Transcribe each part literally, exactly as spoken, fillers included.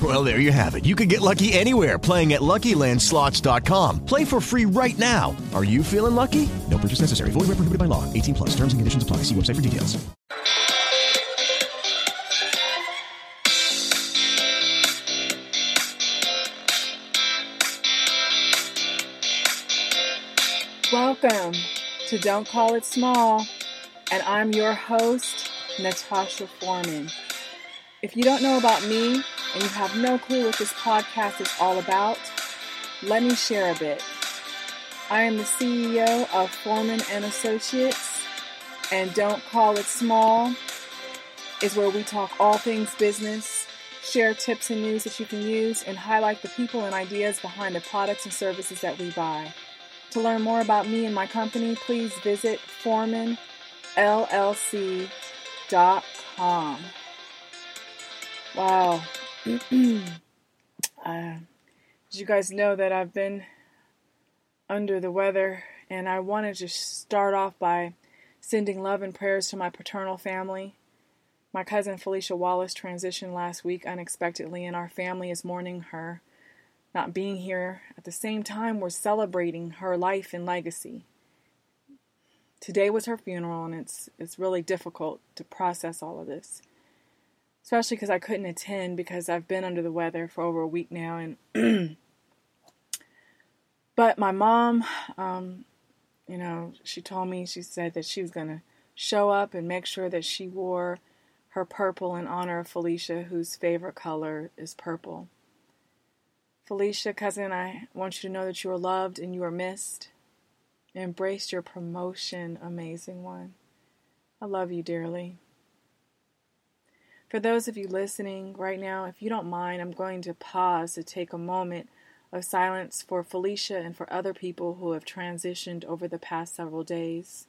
Well, there you have it. You can get lucky anywhere, playing at Lucky Land Slots dot com. Play for free right now. Are you feeling lucky? No purchase necessary. Void where prohibited by law. eighteen plus. Terms and conditions apply. See website for details. Welcome to Don't Call It Small, and I'm your host, Natasha Foreman. If you don't know about me and you have no clue what this podcast is all about, let me share a bit. I am the C E O of Foreman and Associates, and Don't Call It Small is where we talk all things business, share tips and news that you can use, and highlight the people and ideas behind the products and services that we buy. To learn more about me and my company, please visit Foreman L L C dot com. Wow. uh, you guys know that I've been under the weather, and I wanted to start off by sending love and prayers to my paternal family. My cousin Felicia Wallace transitioned last week unexpectedly, and our family is mourning her not being here. At the same time, we're celebrating her life and legacy. Today was her funeral, and it's it's really difficult to process all of this, especially because I couldn't attend because I've been under the weather for over a week now. And but my mom, um, you know, she told me, she said that she was going to show up and make sure that she wore her purple in honor of Felicia, whose favorite color is purple. Felicia, cousin, I want you to know that you are loved and you are missed. Embrace your promotion, amazing one. I love you dearly. For those of you listening right now, if you don't mind, I'm going to pause to take a moment of silence for Felicia and for other people who have transitioned over the past several days.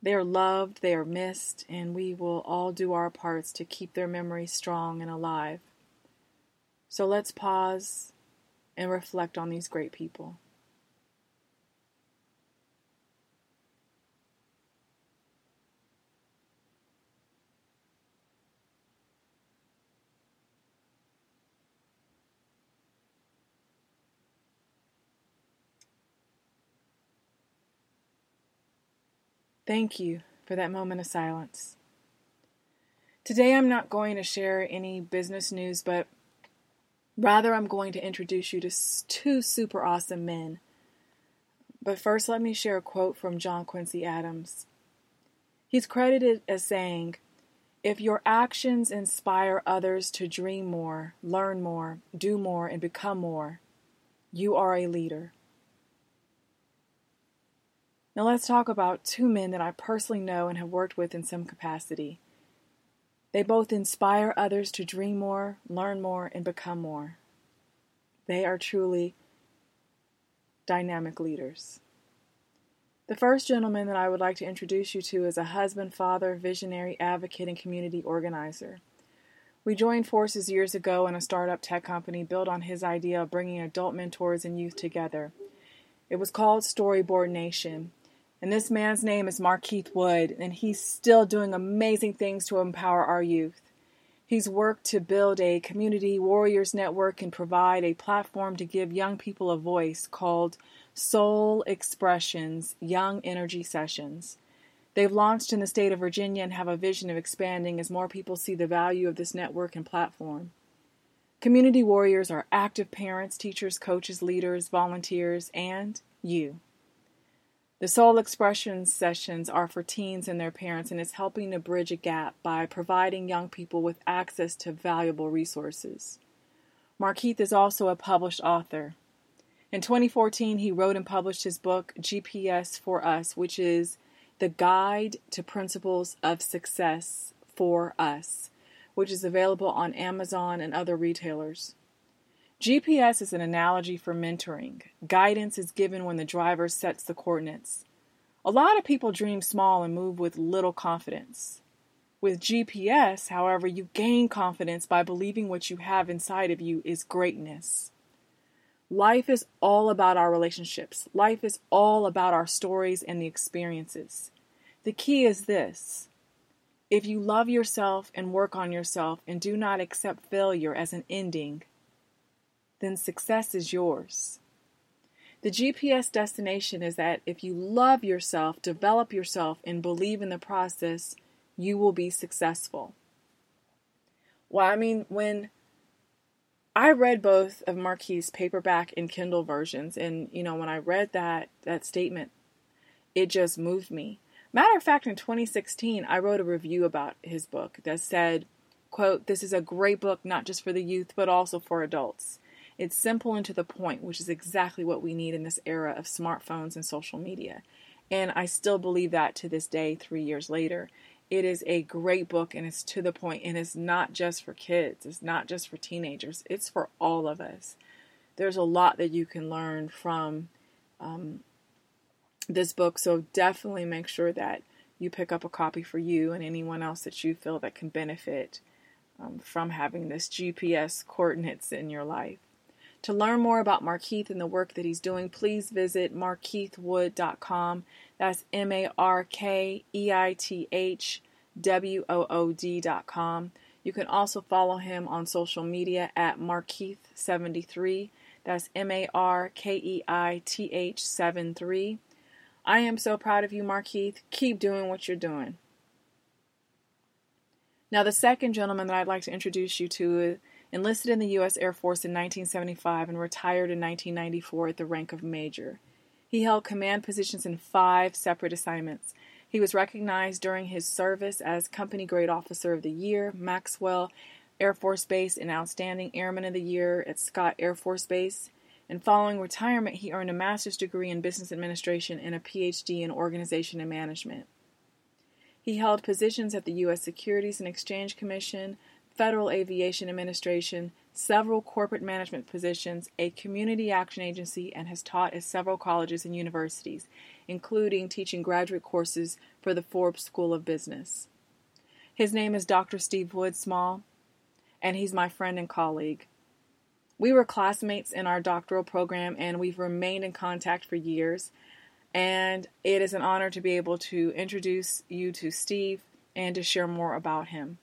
They are loved, they are missed, and we will all do our parts to keep their memory strong and alive. So let's pause and reflect on these great people. Thank you for that moment of silence. Today I'm not going to share any business news, but rather, I'm going to introduce you to two super awesome men. But first, let me share a quote from John Quincy Adams. He's credited as saying, "If your actions inspire others to dream more, learn more, do more, and become more, you are a leader." Now let's talk about two men that I personally know and have worked with in some capacity. They both inspire others to dream more, learn more, and become more. They are truly dynamic leaders. The first gentleman that I would like to introduce you to is a husband, father, visionary, advocate, and community organizer. We joined forces years ago in a startup tech company built on his idea of bringing adult mentors and youth together. It was called Storyboard Nation, And this man's name is Markeith Wood, and he's still doing amazing things to empower our youth. He's worked to build a Community Warriors network and provide a platform to give young people a voice called Soul Expressions Young Energy Sessions. They've launched in the state of Virginia and have a vision of expanding as more people see the value of this network and platform. Community Warriors are active parents, teachers, coaches, leaders, volunteers, and you. The Soul Expression sessions are for teens and their parents, and it's helping to bridge a gap by providing young people with access to valuable resources. Markeith is also a published author. In twenty fourteen, he wrote and published his book, G P S for Us, which is the Guide to Principles of Success for Us, which is available on Amazon and other retailers. G P S is an analogy for mentoring. Guidance is given when the driver sets the coordinates. A lot of people dream small and move with little confidence. With G P S, however, you gain confidence by believing what you have inside of you is greatness. Life is all about our relationships. Life is all about our stories and the experiences. The key is this. If you love yourself and work on yourself and do not accept failure as an ending, then success is yours. The G P S destination is that if you love yourself, develop yourself, and believe in the process, you will be successful. Well, I mean, when I read both of Markeith's paperback and Kindle versions, and, you know, when I read that, that statement, it just moved me. Matter of fact, in twenty sixteen, I wrote a review about his book that said, quote, "This is a great book, not just for the youth, but also for adults. It's simple and to the point, which is exactly what we need in this era of smartphones and social media." And I still believe that to this day, three years later. It is a great book, and it's to the point, and it's not just for kids. It's not just for teenagers. It's for all of us. There's a lot that you can learn from um, this book, so definitely make sure that you pick up a copy for you and anyone else that you feel that can benefit um, from having this G P S coordinates in your life. To learn more about Markeith and the work that he's doing, please visit Markeith Wood dot com. That's M A R K E I T H W O O D dot com. You can also follow him on social media at Markeith seventy-three. That's M A R K E I T H seven three. I am so proud of you, Markeith. Keep doing what you're doing. Now, the second gentleman that I'd like to introduce you to is enlisted in the U S Air Force in nineteen seventy-five and retired in nineteen ninety-four at the rank of major. He held command positions in five separate assignments. He was recognized during his service as Company Grade Officer of the Year, Maxwell Air Force Base, and Outstanding Airman of the Year at Scott Air Force Base. And following retirement, he earned a master's degree in business administration and a P H D in organization and management. He held positions at the U S Securities and Exchange Commission, Federal Aviation Administration, several corporate management positions, a community action agency, and has taught at several colleges and universities, including teaching graduate courses for the Forbes School of Business. His name is Doctor Steve Wood Small, and he's my friend and colleague. We were classmates in our doctoral program, and we've remained in contact for years, and it is an honor to be able to introduce you to Steve and to share more about him.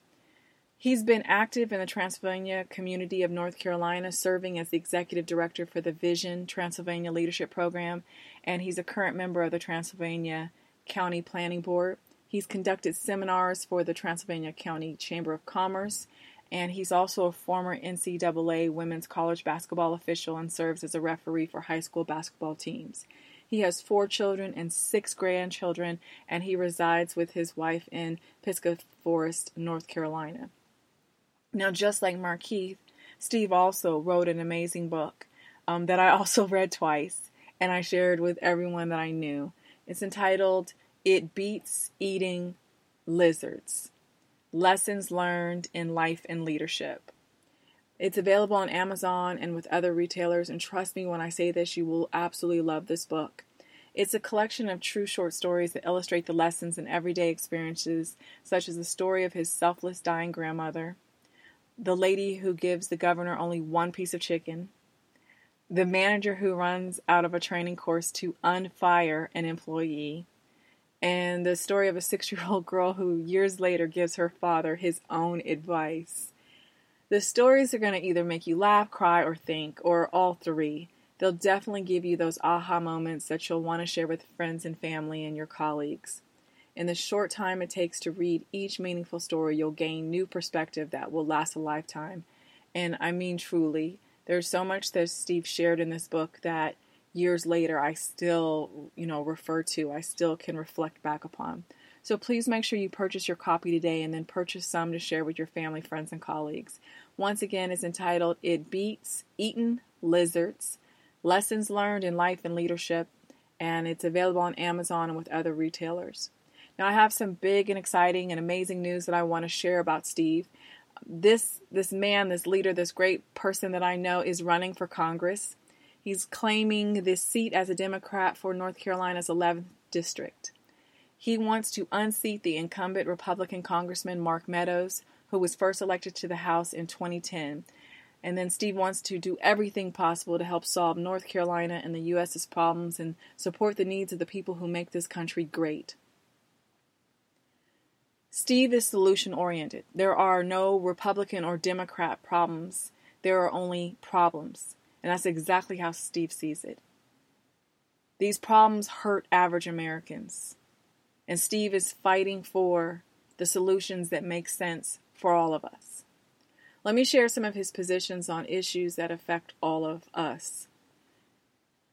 He's been active in the Transylvania community of North Carolina, serving as the executive director for the Vision Transylvania Leadership Program, and he's a current member of the Transylvania County Planning Board. He's conducted seminars for the Transylvania County Chamber of Commerce, and he's also a former N C double A women's college basketball official and serves as a referee for high school basketball teams. He has four children and six grandchildren, and he resides with his wife in Pisgah Forest, North Carolina. Now, just like Markeith, Steve also wrote an amazing book um, that I also read twice, and I shared with everyone that I knew. It's entitled, It Beats Eating Lizards, Lessons Learned in Life and Leadership. It's available on Amazon and with other retailers, and trust me when I say this, you will absolutely love this book. It's a collection of true short stories that illustrate the lessons in everyday experiences, such as the story of his selfless dying grandmother, the lady who gives the governor only one piece of chicken, the manager who runs out of a training course to unfire an employee, and the story of a six-year-old girl who years later gives her father his own advice. The stories are going to either make you laugh, cry, or think, or all three. They'll definitely give you those aha moments that you'll want to share with friends and family and your colleagues. In the short time it takes to read each meaningful story, you'll gain new perspective that will last a lifetime. And I mean truly, there's so much that Steve shared in this book that years later I still, you know, refer to, I still can reflect back upon. So please make sure you purchase your copy today and then purchase some to share with your family, friends, and colleagues. Once again, it's entitled It Beats Eating Lizards, Lessons Learned in Life and Leadership, and it's available on Amazon and with other retailers. Now, I have some big and exciting and amazing news that I want to share about Steve. This this man, this leader, this great person that I know is running for Congress. He's claiming this seat as a Democrat for North Carolina's eleventh district. He wants to unseat the incumbent Republican Congressman Mark Meadows, who was first elected to the House in twenty ten. And then Steve wants to do everything possible to help solve North Carolina and the U S's problems and support the needs of the people who make this country great. Steve is solution-oriented. There are no Republican or Democrat problems. There are only problems. And that's exactly how Steve sees it. These problems hurt average Americans. And Steve is fighting for the solutions that make sense for all of us. Let me share some of his positions on issues that affect all of us.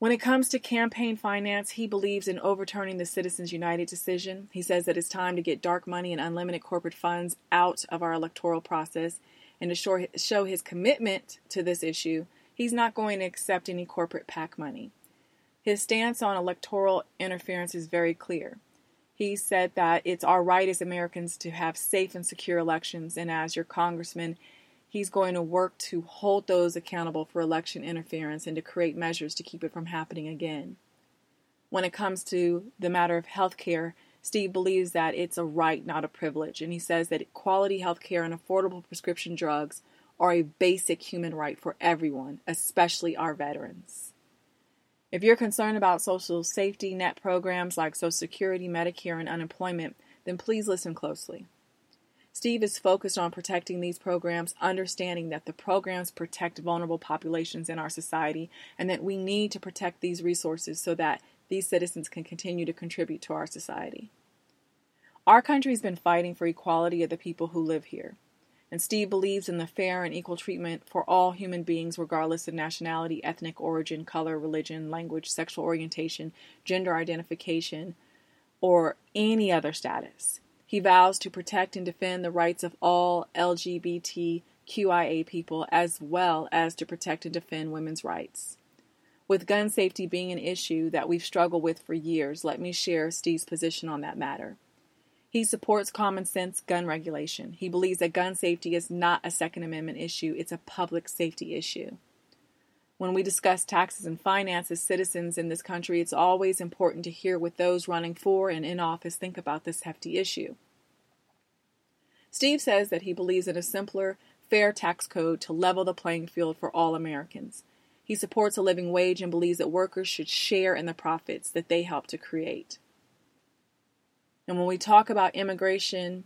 When it comes to campaign finance, he believes in overturning the Citizens United decision. He says that it's time to get dark money and unlimited corporate funds out of our electoral process. And to show his commitment to this issue, he's not going to accept any corporate PAC money. His stance on electoral interference is very clear. He said that it's our right as Americans to have safe and secure elections, and as your congressman, he's going to work to hold those accountable for election interference and to create measures to keep it from happening again. When it comes to the matter of health care, Steve believes that it's a right, not a privilege, and he says that quality health care and affordable prescription drugs are a basic human right for everyone, especially our veterans. If you're concerned about social safety net programs like Social Security, Medicare, and unemployment, then please listen closely. Steve is focused on protecting these programs, understanding that the programs protect vulnerable populations in our society and that we need to protect these resources so that these citizens can continue to contribute to our society. Our country has been fighting for equality of the people who live here, and Steve believes in the fair and equal treatment for all human beings regardless of nationality, ethnic origin, color, religion, language, sexual orientation, gender identification, or any other status. He vows to protect and defend the rights of all L G B T Q I A people, as well as to protect and defend women's rights. With gun safety being an issue that we've struggled with for years, let me share Steve's position on that matter. He supports common sense gun regulation. He believes that gun safety is not a Second Amendment issue, it's a public safety issue. When we discuss taxes and finance as citizens in this country, it's always important to hear what those running for and in office think about this hefty issue. Steve says that he believes in a simpler, fair tax code to level the playing field for all Americans. He supports a living wage and believes that workers should share in the profits that they help to create. And when we talk about immigration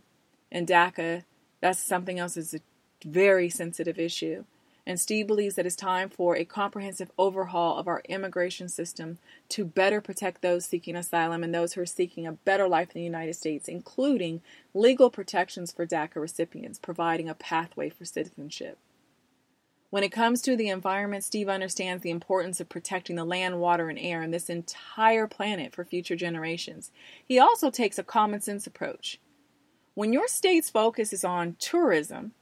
and DACA, that's something else that's a very sensitive issue. And Steve believes that it's time for a comprehensive overhaul of our immigration system to better protect those seeking asylum and those who are seeking a better life in the United States, including legal protections for DACA recipients, providing a pathway for citizenship. When it comes to the environment, Steve understands the importance of protecting the land, water, and air on this entire planet for future generations. He also takes a common sense approach. When your state's focus is on tourism,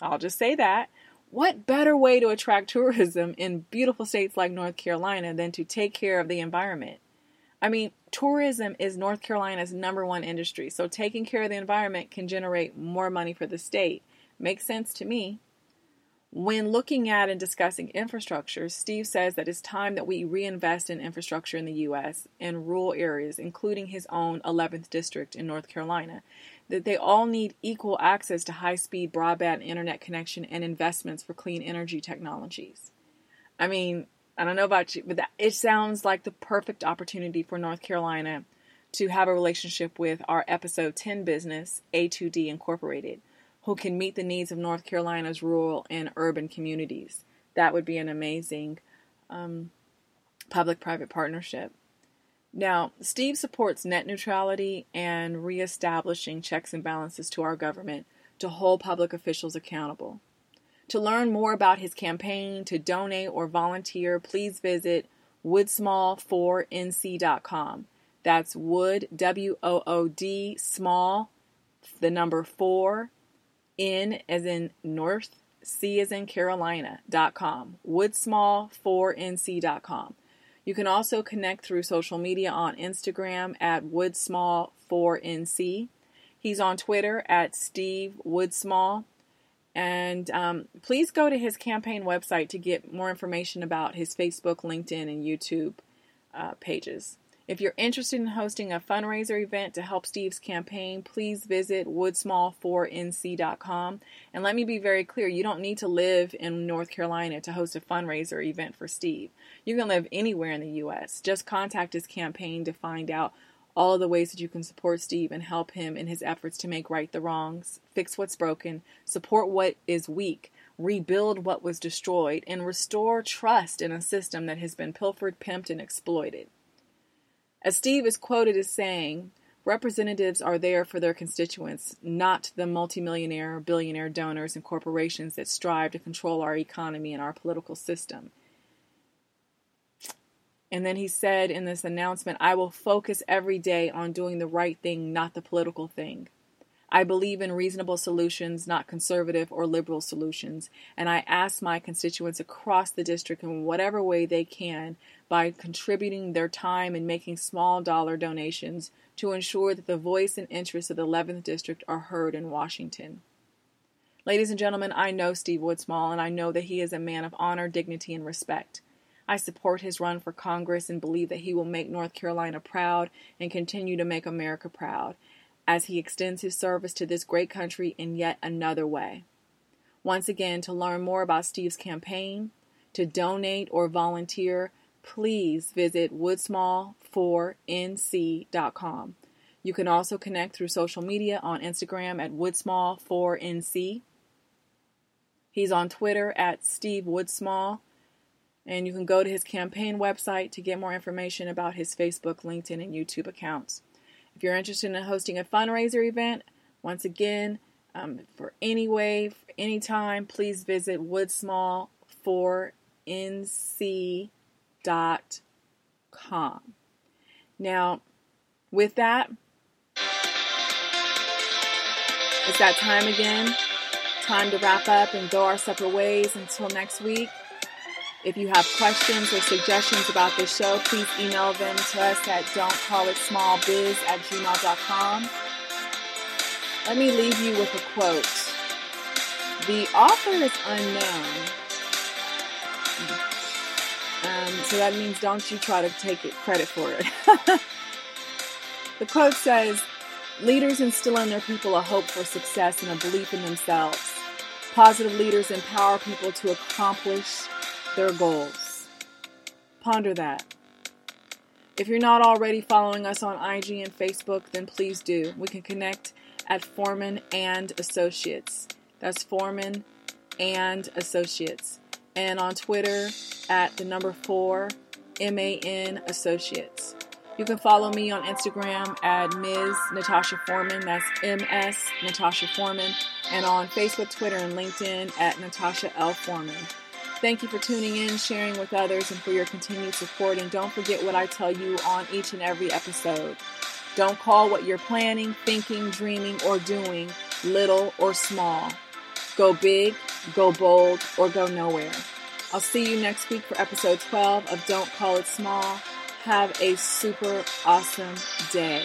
I'll just say that, what better way to attract tourism in beautiful states like North Carolina than to take care of the environment? I mean, tourism is North Carolina's number one industry, so taking care of the environment can generate more money for the state. Makes sense to me. When looking at and discussing infrastructure, Steve says that it's time that we reinvest in infrastructure in the U S and rural areas, including his own eleventh district in North Carolina, that they all need equal access to high-speed broadband internet connection and investments for clean energy technologies. I mean, I don't know about you, but that, it sounds like the perfect opportunity for North Carolina to have a relationship with our Episode ten business, A two D Incorporated, who can meet the needs of North Carolina's rural and urban communities. That would be an amazing um, public-private partnership. Now, Steve supports net neutrality and reestablishing checks and balances to our government to hold public officials accountable. To learn more about his campaign, to donate or volunteer, please visit woodsmall four n c dot com. That's Wood, W O O D, small, the number four, N as in North, C as in Carolina dot com. woodsmall four n c dot com. You can also connect through social media on Instagram at woodsmall four n c. He's on Twitter at Steve Wood Small. And um, please go to his campaign website to get more information about his Facebook, LinkedIn, and YouTube uh, pages. If you're interested in hosting a fundraiser event to help Steve's campaign, please visit woodsmall four n c dot com. And let me be very clear, you don't need to live in North Carolina to host a fundraiser event for Steve. You can live anywhere in the U S. Just contact his campaign to find out all of the ways that you can support Steve and help him in his efforts to make right the wrongs, fix what's broken, support what is weak, rebuild what was destroyed, and restore trust in a system that has been pilfered, pimped, and exploited. As Steve is quoted as saying, representatives are there for their constituents, not the multimillionaire, billionaire donors and corporations that strive to control our economy and our political system. And then he said in this announcement, I will focus every day on doing the right thing, not the political thing. I believe in reasonable solutions, not conservative or liberal solutions. And I ask my constituents across the district in whatever way they can by contributing their time and making small dollar donations to ensure that the voice and interests of the eleventh District are heard in Washington. Ladies and gentlemen, I know Steve Wood Small, and I know that he is a man of honor, dignity, and respect. I support his run for Congress and believe that he will make North Carolina proud and continue to make America proud as he extends his service to this great country in yet another way. Once again, to learn more about Steve's campaign, to donate or volunteer, please visit woodsmall four n c dot com. You can also connect through social media on Instagram at woodsmall four n c. He's on Twitter at Steve Wood Small. And you can go to his campaign website to get more information about his Facebook, LinkedIn, and YouTube accounts. If you're interested in hosting a fundraiser event, once again, um, for any way, for any time, please visit woodsmall four n c dot com. Now, with that, it's that time again. Time to wrap up and go our separate ways until next week. If you have questions or suggestions about this show, please email them to us at don't call it small biz at gmail dot com. Let me leave you with a quote. The author is unknown. Um, so that means don't you try to take it credit for it. The quote says, leaders instill in their people a hope for success and a belief in themselves. Positive leaders empower people to accomplish their goals. Ponder that. If you're not already following us on I G and Facebook, then please do. We can connect at Foreman and Associates. That's Foreman and Associates. And on Twitter at the number four, M A N Associates. You can follow me on Instagram at Miz Natasha Foreman. That's M S Natasha Foreman. And on Facebook, Twitter, and LinkedIn at Natasha L. Foreman. Thank you for tuning in, sharing with others, and for your continued support. And don't forget what I tell you on each and every episode. Don't call what you're planning, thinking, dreaming, or doing little or small. Go big, go bold, or go nowhere. I'll see you next week for episode twelve of Don't Call It Small. Have a super awesome day.